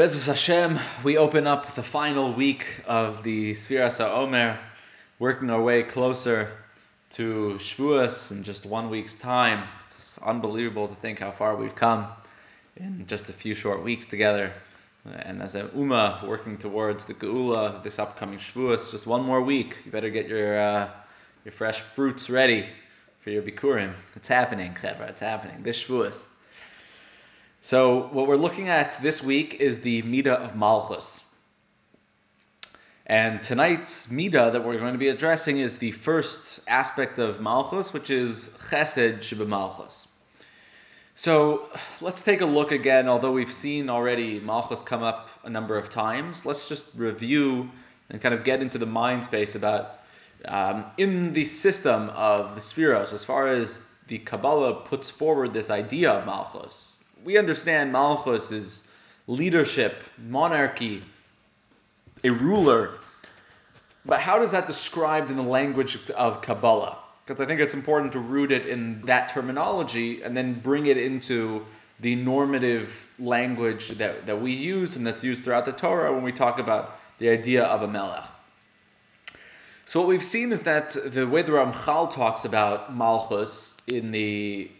Bezos Hashem, we open up the final week of the Sefirat HaOmer, working our way closer to Shavuos in just 1 week's time. It's unbelievable to think how far we've come in just a few short weeks together. And as an Ummah working towards the Geula this upcoming Shavuos, just one more week. You better get your fresh fruits ready for your Bikurim. It's happening, Chevra. It's happening. This Shavuos. So what we're looking at this week is the Midah of Malchus. And tonight's Midah that we're going to be addressing is the first aspect of Malchus, which is Chesed Shebe Malchus. So let's take a look again, although we've seen already Malchus come up a number of times. Let's just review and kind of get into the mind space about in the system of the Sefirot, as far as the Kabbalah puts forward this idea of Malchus. We understand Malchus is leadership, monarchy, a ruler. But how does that described in the language of Kabbalah? Because I think it's important to root it in that terminology and then bring it into the normative language that we use and that's used throughout the Torah when we talk about the idea of a melech. So what we've seen is that the way the Ramchal talks about Malchus in the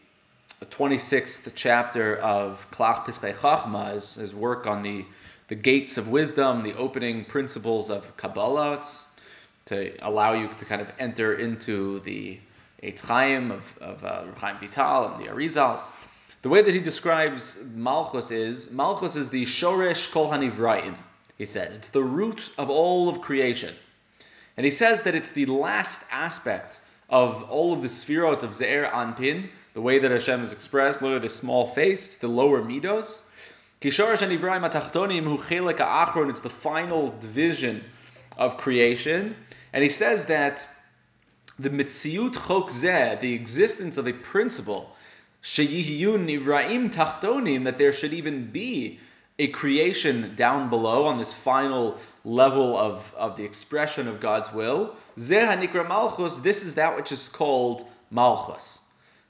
26th chapter of Klach Pischei Chachma, his work on the gates of wisdom, the opening principles of Kabbalah, to allow you to kind of enter into the Eitz Chaim of Rechaim Vital and the Arizal. The way that he describes Malchus is the Shoresh Kol Hanivrayim, he says. It's the root of all of creation. And he says that it's the last aspect of all of the Sefirot of Ze'er Anpin, the way that Hashem is expressed, look at this small face, it's the lower midos. Kishoreh HaNivrayim HaTachtonim, it's the final division of creation. And he says that the Metziyut Chokzeh, the existence of a principle, that there should even be a creation down below on this final level of the expression of God's will. This is that which is called Malchus.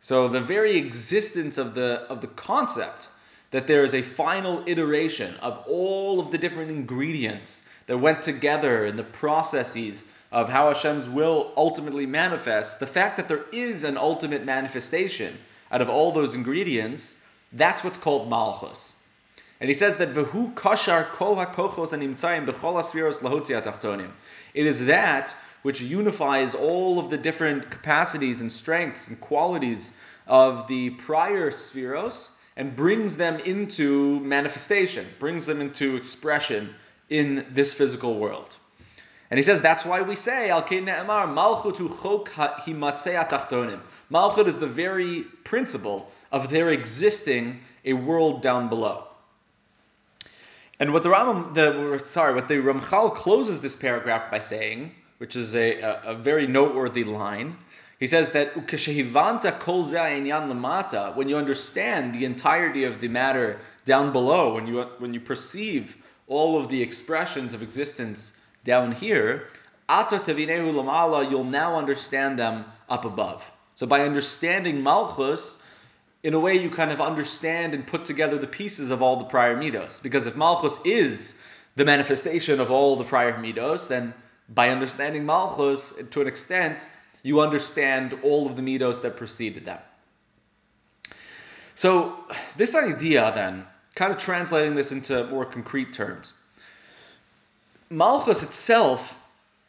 So the very existence of the concept that there is a final iteration of all of the different ingredients that went together in the processes of how Hashem's will ultimately manifests, the fact that there is an ultimate manifestation out of all those ingredients, that's what's called Malchus. And he says that Vehu kashar kol hakochos hanimtzaim b'chol hasfiros lahotzi atachtonim. It is that which unifies all of the different capacities and strengths and qualities of the prior Sefirot and brings them into manifestation, brings them into expression in this physical world. And he says that's why we say, Al Kei Ne'emar, Malchut hu chok himatzei atachtonim. Malchut is the very principle of there existing a world down below. And what the Ramchal closes this paragraph by saying, which is a very noteworthy line. He says that when you understand the entirety of the matter down below, when you perceive all of the expressions of existence down here, you'll now understand them up above. So by understanding Malchus, in a way you kind of understand and put together the pieces of all the prior midos. Because if Malchus is the manifestation of all the prior midos, then by understanding Malchus, to an extent, you understand all of the midos that preceded them. So this idea then, kind of translating this into more concrete terms, Malchus itself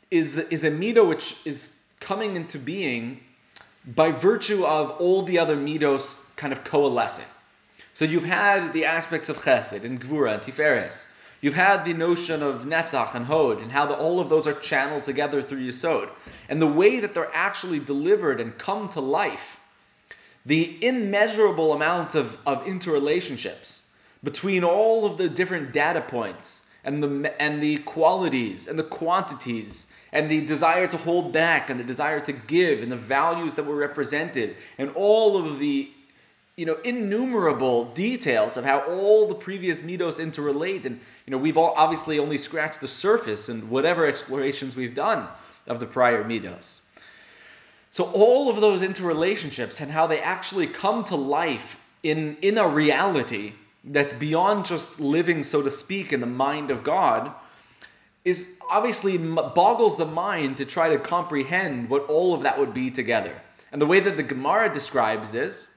is a midah which is coming into being by virtue of all the other midos kind of coalescing. So you've had the aspects of Chesed and Gvura and Tiferes. You've had the notion of Netzach and Hod and how all of those are channeled together through Yisod. And the way that they're actually delivered and come to life, the immeasurable amount of interrelationships between all of the different data points and the qualities and the quantities and the desire to hold back and the desire to give and the values that were represented and all of the innumerable details of how all the previous midos interrelate. And, we've all obviously only scratched the surface in whatever explorations we've done of the prior midos. So all of those interrelationships and how they actually come to life in a reality that's beyond just living, so to speak, in the mind of God, is obviously boggles the mind to try to comprehend what all of that would be together. And the way that the Gemara describes this,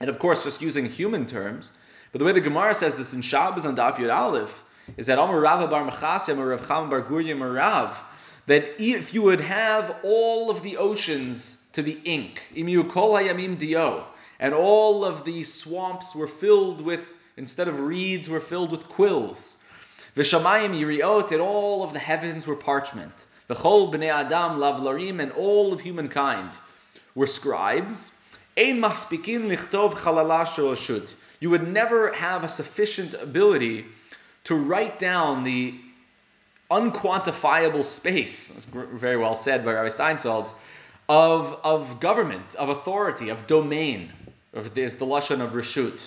and of course just using human terms, but the way the Gemara says this in Shabbos on Daf Yud Aleph, is that Amar Rava bar Machasya, Amar Rav Chama bar Gurya, Amar Rav, that if you would have all of the oceans to the ink, Imu Kol Hayamim Dio, and all of the swamps were filled with, instead of reeds, were filled with quills, V'shamayim Yiriot, and all of the heavens were parchment, V'chol Bnei Adam Lavlarim, and all of humankind were scribes, Ein Maspikin Lichtov Chalala Shoroshut. You would never have a sufficient ability to write down the unquantifiable space, that's very well said by Rabbi Steinsaltz, of government, of authority, of domain, of this, the Lashon of Reshut.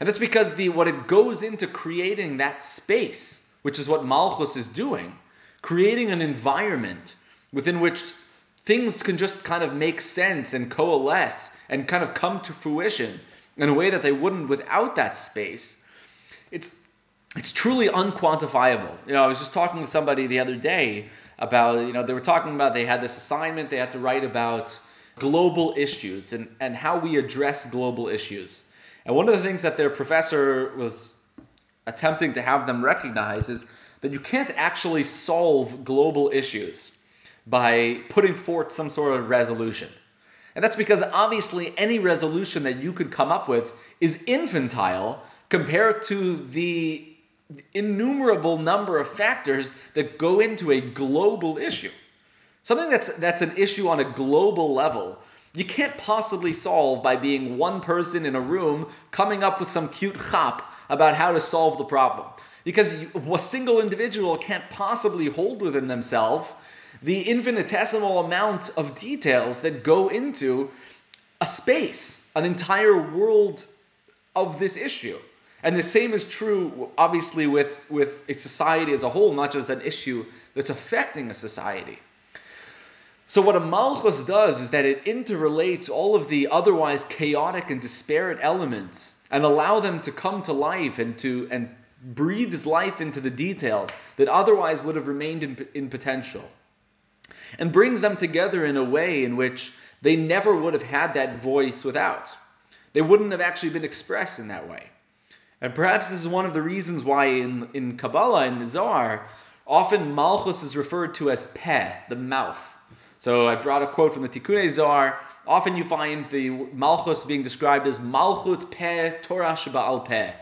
And that's because what it goes into creating that space, which is what Malchus is doing, creating an environment within which things can just kind of make sense and coalesce and kind of come to fruition in a way that they wouldn't without that space. It's truly unquantifiable. You know, I was just talking to somebody the other day about, you know, they were talking about they had this assignment, they had to write about global issues and how we address global issues. And one of the things that their professor was attempting to have them recognize is that you can't actually solve global issues by putting forth some sort of resolution. And that's because obviously any resolution that you could come up with is infantile compared to the innumerable number of factors that go into a global issue. Something that's an issue on a global level, you can't possibly solve by being one person in a room coming up with some cute chop about how to solve the problem. Because a single individual can't possibly hold within themselves the infinitesimal amount of details that go into a space, an entire world of this issue. And the same is true, obviously, with a society as a whole, not just an issue that's affecting a society. So what a Malchus does is that it interrelates all of the otherwise chaotic and disparate elements and allow them to come to life and breathes life into the details that otherwise would have remained in potential, and brings them together in a way in which they never would have had that voice without. They wouldn't have actually been expressed in that way. And perhaps this is one of the reasons why in Kabbalah, in the Zohar, often Malchus is referred to as Peh, the mouth. So I brought a quote from the Tikkun Zohar. Often you find the Malchus being described as Malchut Peh Torah Sheba'al Peh.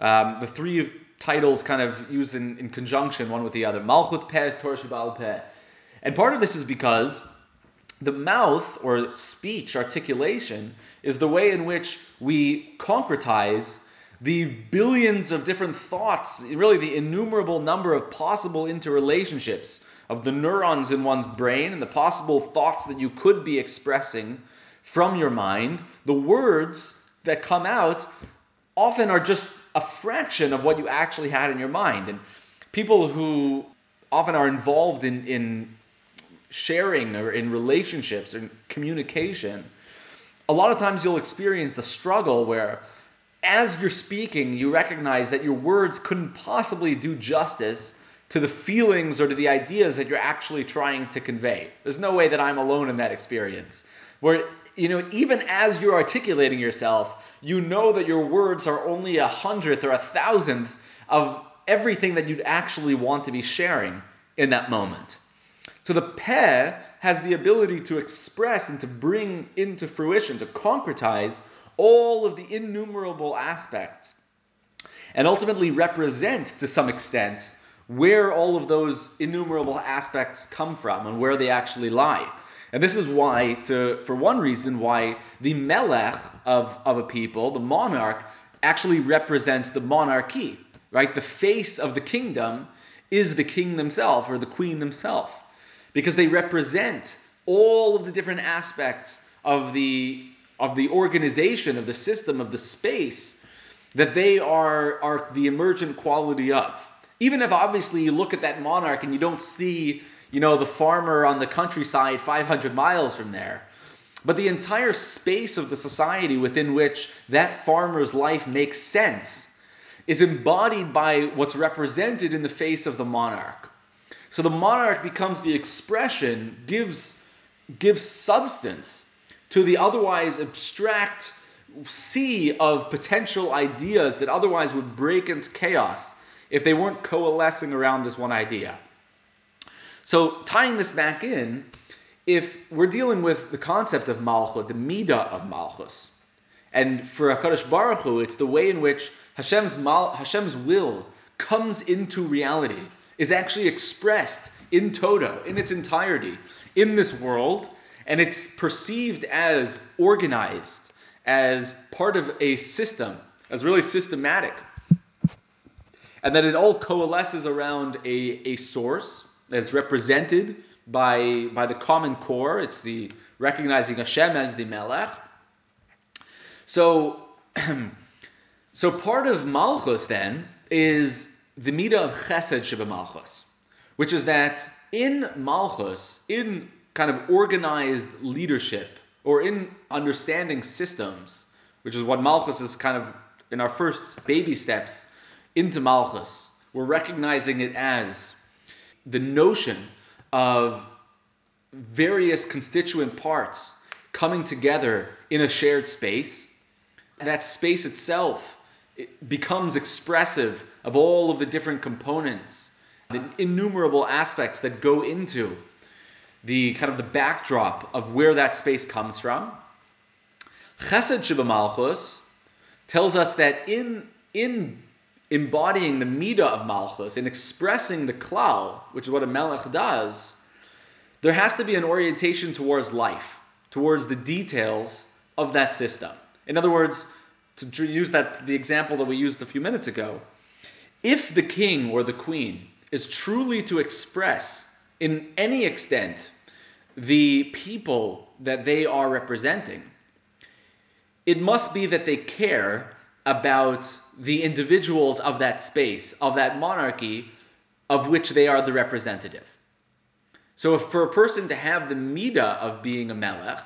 The three titles kind of used in conjunction, one with the other. Malchut Peh Torah Sheba'al Peh. And part of this is because the mouth, or speech, articulation, is the way in which we concretize the billions of different thoughts, really the innumerable number of possible interrelationships of the neurons in one's brain and the possible thoughts that you could be expressing from your mind. The words that come out often are just a fraction of what you actually had in your mind. And people who often are involved in sharing or in relationships or in communication, a lot of times you'll experience the struggle where, as you're speaking, you recognize that your words couldn't possibly do justice to the feelings or to the ideas that you're actually trying to convey. There's no way that I'm alone in that experience. Where, you know, even as you're articulating yourself, you know that your words are only 100th or 1,000th of everything that you'd actually want to be sharing in that moment. So the Peh has the ability to express and to bring into fruition, to concretize all of the innumerable aspects, and ultimately represent to some extent where all of those innumerable aspects come from and where they actually lie. And this is why, for one reason, why the melech of a people, the monarch, actually represents the monarchy, right? The face of the kingdom is the king themselves or the queen themselves, because they represent all of the different aspects of the organization, of the system, of the space that they are the emergent quality of. Even if obviously you look at that monarch and you don't see, you know, the farmer on the countryside 500 miles from there, but the entire space of the society within which that farmer's life makes sense is embodied by what's represented in the face of the monarch. So the monarch becomes the expression, gives substance to the otherwise abstract sea of potential ideas that otherwise would break into chaos if they weren't coalescing around this one idea. So tying this back in, if we're dealing with the concept of Malchut, the Midah of Malchus, and for HaKadosh Baruch Hu, it's the way in which Hashem's will comes into reality, is actually expressed in toto, in its entirety, in this world, and it's perceived as organized, as part of a system, as really systematic, and that it all coalesces around a source that's represented by the common core. It's the recognizing Hashem as the melech. So part of Malchus then is the Midah of Chesed Shebe Malchus, which is that in Malchus, in kind of organized leadership or in understanding systems, which is what Malchus is kind of in our first baby steps into Malchus, we're recognizing it as the notion of various constituent parts coming together in a shared space. That space itself it becomes expressive of all of the different components, the innumerable aspects that go into the kind of the backdrop of where that space comes from. Chesed Shebe Malchus tells us that in embodying the Midah of Malchus, in expressing the Klal, which is what a melech does, there has to be an orientation towards life, towards the details of that system. In other words, to use the example that we used a few minutes ago, if the king or the queen is truly to express in any extent the people that they are representing, it must be that they care about the individuals of that space, of that monarchy, of which they are the representative. So if for a person to have the midah of being a melech,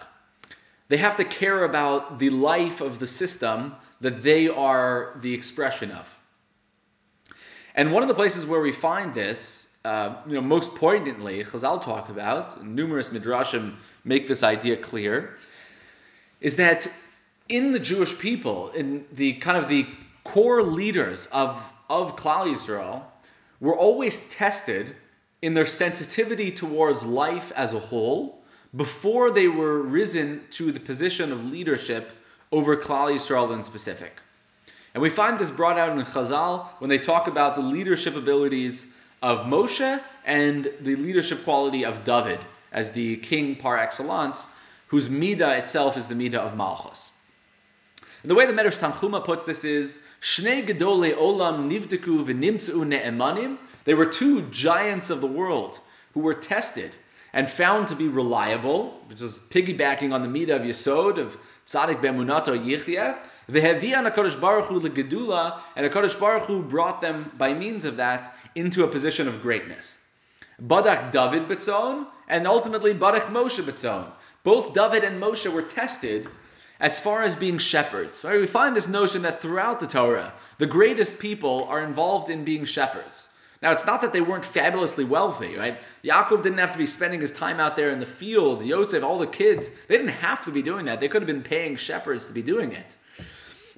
they have to care about the life of the system that they are the expression of. And one of the places where we find this, most poignantly, Chazal talk about, numerous midrashim make this idea clear, is that in the Jewish people, in the kind of the core leaders of Klal Yisrael, were always tested in their sensitivity towards life as a whole, before they were risen to the position of leadership over Klal Yisrael in specific. And we find this brought out in Chazal when they talk about the leadership abilities of Moshe and the leadership quality of David as the king par excellence, whose midah itself is the midah of Malchus. And the way the Medrash Tanchuma puts this is, Shnei Gedolei Olam Nivdeku V'Nimtz'u Ne'emanim. They were two giants of the world who were tested and found to be reliable, which is piggybacking on the midah of Yisod, of Tzadik Be'emunato Yichyeh, Vehevian HaKadosh Baruch Hu L'Gedula, and HaKadosh Baruch Hu brought them, by means of that, into a position of greatness. Badak David B'tzon, and ultimately Badak Moshe B'tzon. Both David and Moshe were tested as far as being shepherds. Right? We find this notion that throughout the Torah, the greatest people are involved in being shepherds. Now, it's not that they weren't fabulously wealthy, right? Yaakov didn't have to be spending his time out there in the fields. Yosef, all the kids, they didn't have to be doing that. They could have been paying shepherds to be doing it.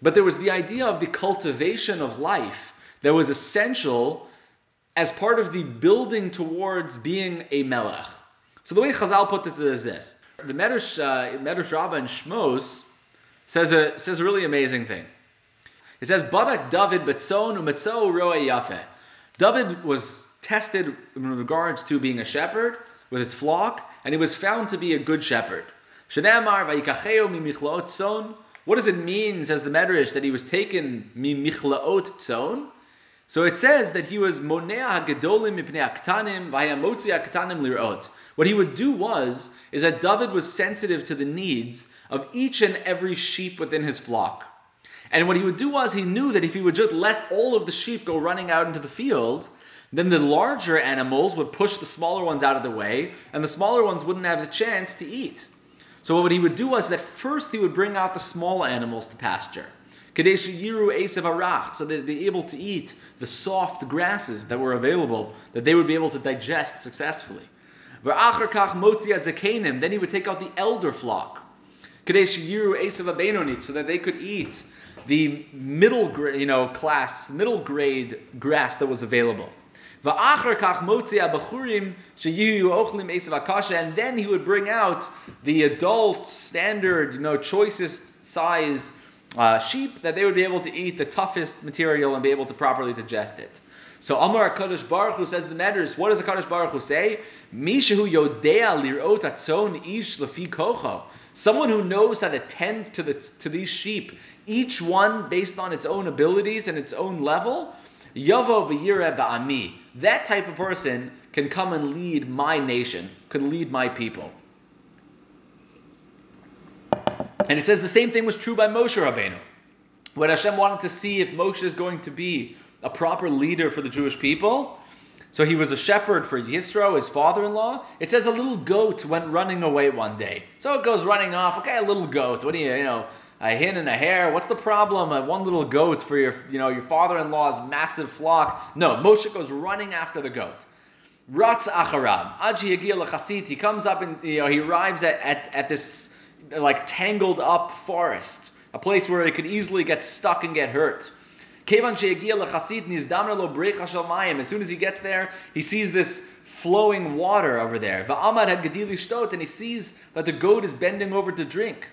But there was the idea of the cultivation of life that was essential as part of the building towards being a melech. So the way Chazal put this is this. The Medrash Rabbah in Shmos says a really amazing thing. It says, Badak David Betzon Umetzou Roe Yafeh. David was tested in regards to being a shepherd with his flock, and he was found to be a good shepherd. What does it mean, says the Medrash, that he was taken mimichlaot tzon? So it says that he was monea hagedolim mipnei aktanim vayamotzi aktanim lirot. What he would do is that David was sensitive to the needs of each and every sheep within his flock. And what he would do was he knew that if he would just let all of the sheep go running out into the field, then the larger animals would push the smaller ones out of the way, and the smaller ones wouldn't have the chance to eat. So what he would do was that first he would bring out the small animals to pasture. Kadesh Yiru Esav Arach, so they'd be able to eat the soft grasses that were available, that they would be able to digest successfully. V'achar kach motzi azakenim, then he would take out the elder flock. Kadesh Yiru Esav Abenonit, so that they could eat the middle grade grass that was available. And then he would bring out the adult, standard, choicest size sheep that they would be able to eat the toughest material and be able to properly digest it. So Amar HaKadosh Baruch Hu says the matters. What does HaKadosh Baruch Hu say? Mishehu yodea lirot atzon ish lefi kocho. Someone who knows how to tend to these sheep, each one based on its own abilities and its own level. Yavo v'yireh ba'ami. That type of person can come and lead my nation, could lead my people. And it says the same thing was true by Moshe Rabbeinu. When Hashem wanted to see if Moshe is going to be a proper leader for the Jewish people, so he was a shepherd for Yisro, his father-in-law. It says a little goat went running away one day. So it goes running off. Okay, a little goat. What do you, a hin and a hare. What's the problem? One little goat for your father-in-law's massive flock. No, Moshe goes running after the goat. Ratz acharav. Aji yagil lechasit. He comes up and he arrives at this tangled up forest, a place where he could easily get stuck and get hurt. Kevan sheyagil lechasit nizdamra lo breicha shalmayim. As soon as he gets there, he sees this flowing water over there. Va'amad hagedili shtot, and he sees that the goat is bending over to drink.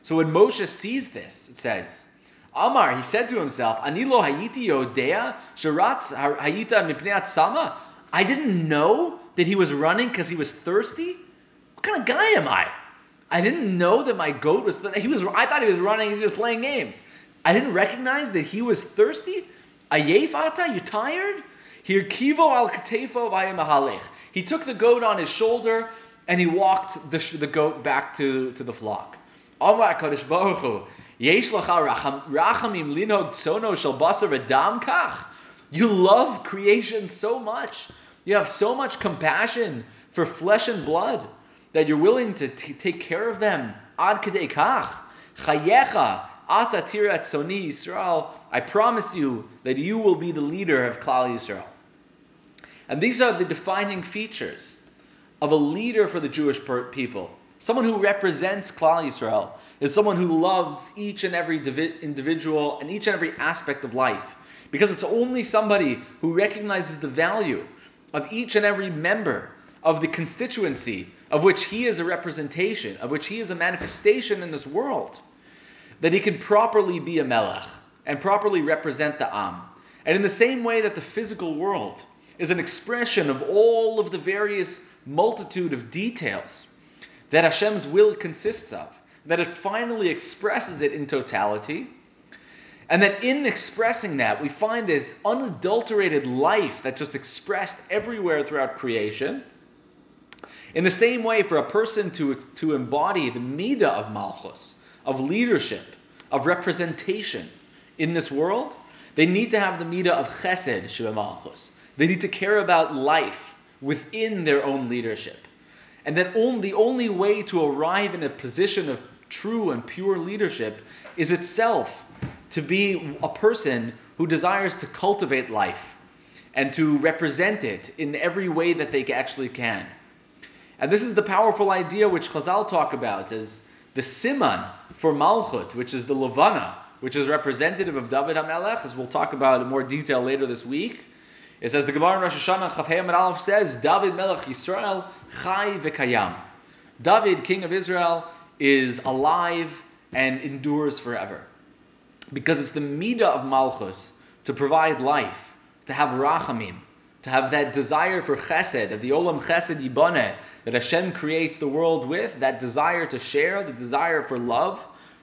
So when Moshe sees this, it says, Amar, he said to himself, Anilo hayiti yodea sheratz hayita mipnei atzama. I didn't know that he was running because he was thirsty. What kind of guy am I? I didn't know that my goat was thirsty. I thought he was running, he was just playing games. I didn't recognize that he was thirsty. Ayef ata, you tired? Hirkivo al katefo v'yemahalech. He took the goat on his shoulder and he walked the goat back to the flock. Amar HaKadosh Baruch Hu, Yesh Lacha Rachamim Linog Tzono Shel Basar Adam Kach. You love creation so much. You have so much compassion for flesh and blood that you're willing to take care of them. Ad Kedei Kach. Chayecha Ata Tira Tzoni Yisrael. I promise you that you will be the leader of Klal Yisrael. And these are the defining features of a leader for the Jewish people. Someone who represents Klal Yisrael is someone who loves each and every individual and each and every aspect of life. Because it's only somebody who recognizes the value of each and every member of the constituency of which he is a representation, of which he is a manifestation in this world, that he can properly be a melech and properly represent the Am. And in the same way that the physical world is an expression of all of the various multitude of details that Hashem's will consists of, that it finally expresses it in totality, and that in expressing that, we find this unadulterated life that just expressed everywhere throughout creation. In the same way, for a person to embody the Midah of Malchus, of leadership, of representation in this world, they need to have the Midah of Chesed Shebe Malchus. They need to care about life within their own leadership. And that the only way to arrive in a position of true and pure leadership is itself to be a person who desires to cultivate life and to represent it in every way that they actually can. And this is the powerful idea which Chazal talk about as the siman for Malchut, which is the Levana, which is representative of David Hamelech, as we'll talk about in more detail later this week. It says the Gemara in Rosh Hashanah, Chav Hei Amud Aleph says, David melech Yisrael chai v'kayam. David, king of Israel, is alive and endures forever. Because it's the midah of Malchus to provide life, to have rachamim, to have that desire for chesed, of the olam chesed yibaneh, that Hashem creates the world with, that desire to share, the desire for love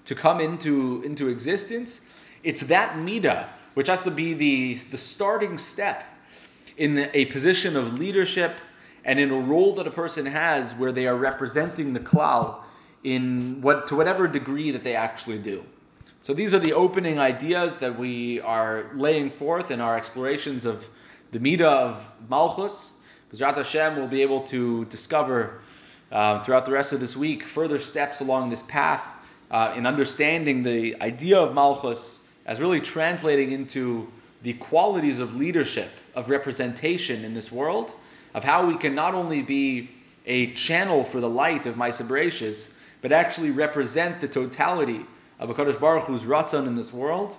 to come into existence. It's that midah which has to be the starting step in a position of leadership and in a role that a person has where they are representing the klal to whatever degree that they actually do. So these are the opening ideas that we are laying forth in our explorations of the midah of Malchus. B'ezrat Hashem, we'll be able to discover throughout the rest of this week, further steps along this path in understanding the idea of Malchus as really translating into the qualities of leadership, of representation in this world, of how we can not only be a channel for the light of Ma'aseh Bereishis, but actually represent the totality of HaKadosh Baruch Hu's Ratzon in this world,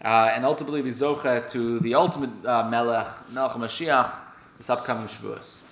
and ultimately be Zocha to the ultimate Melech, Melech HaMashiach, this upcoming Shavuos.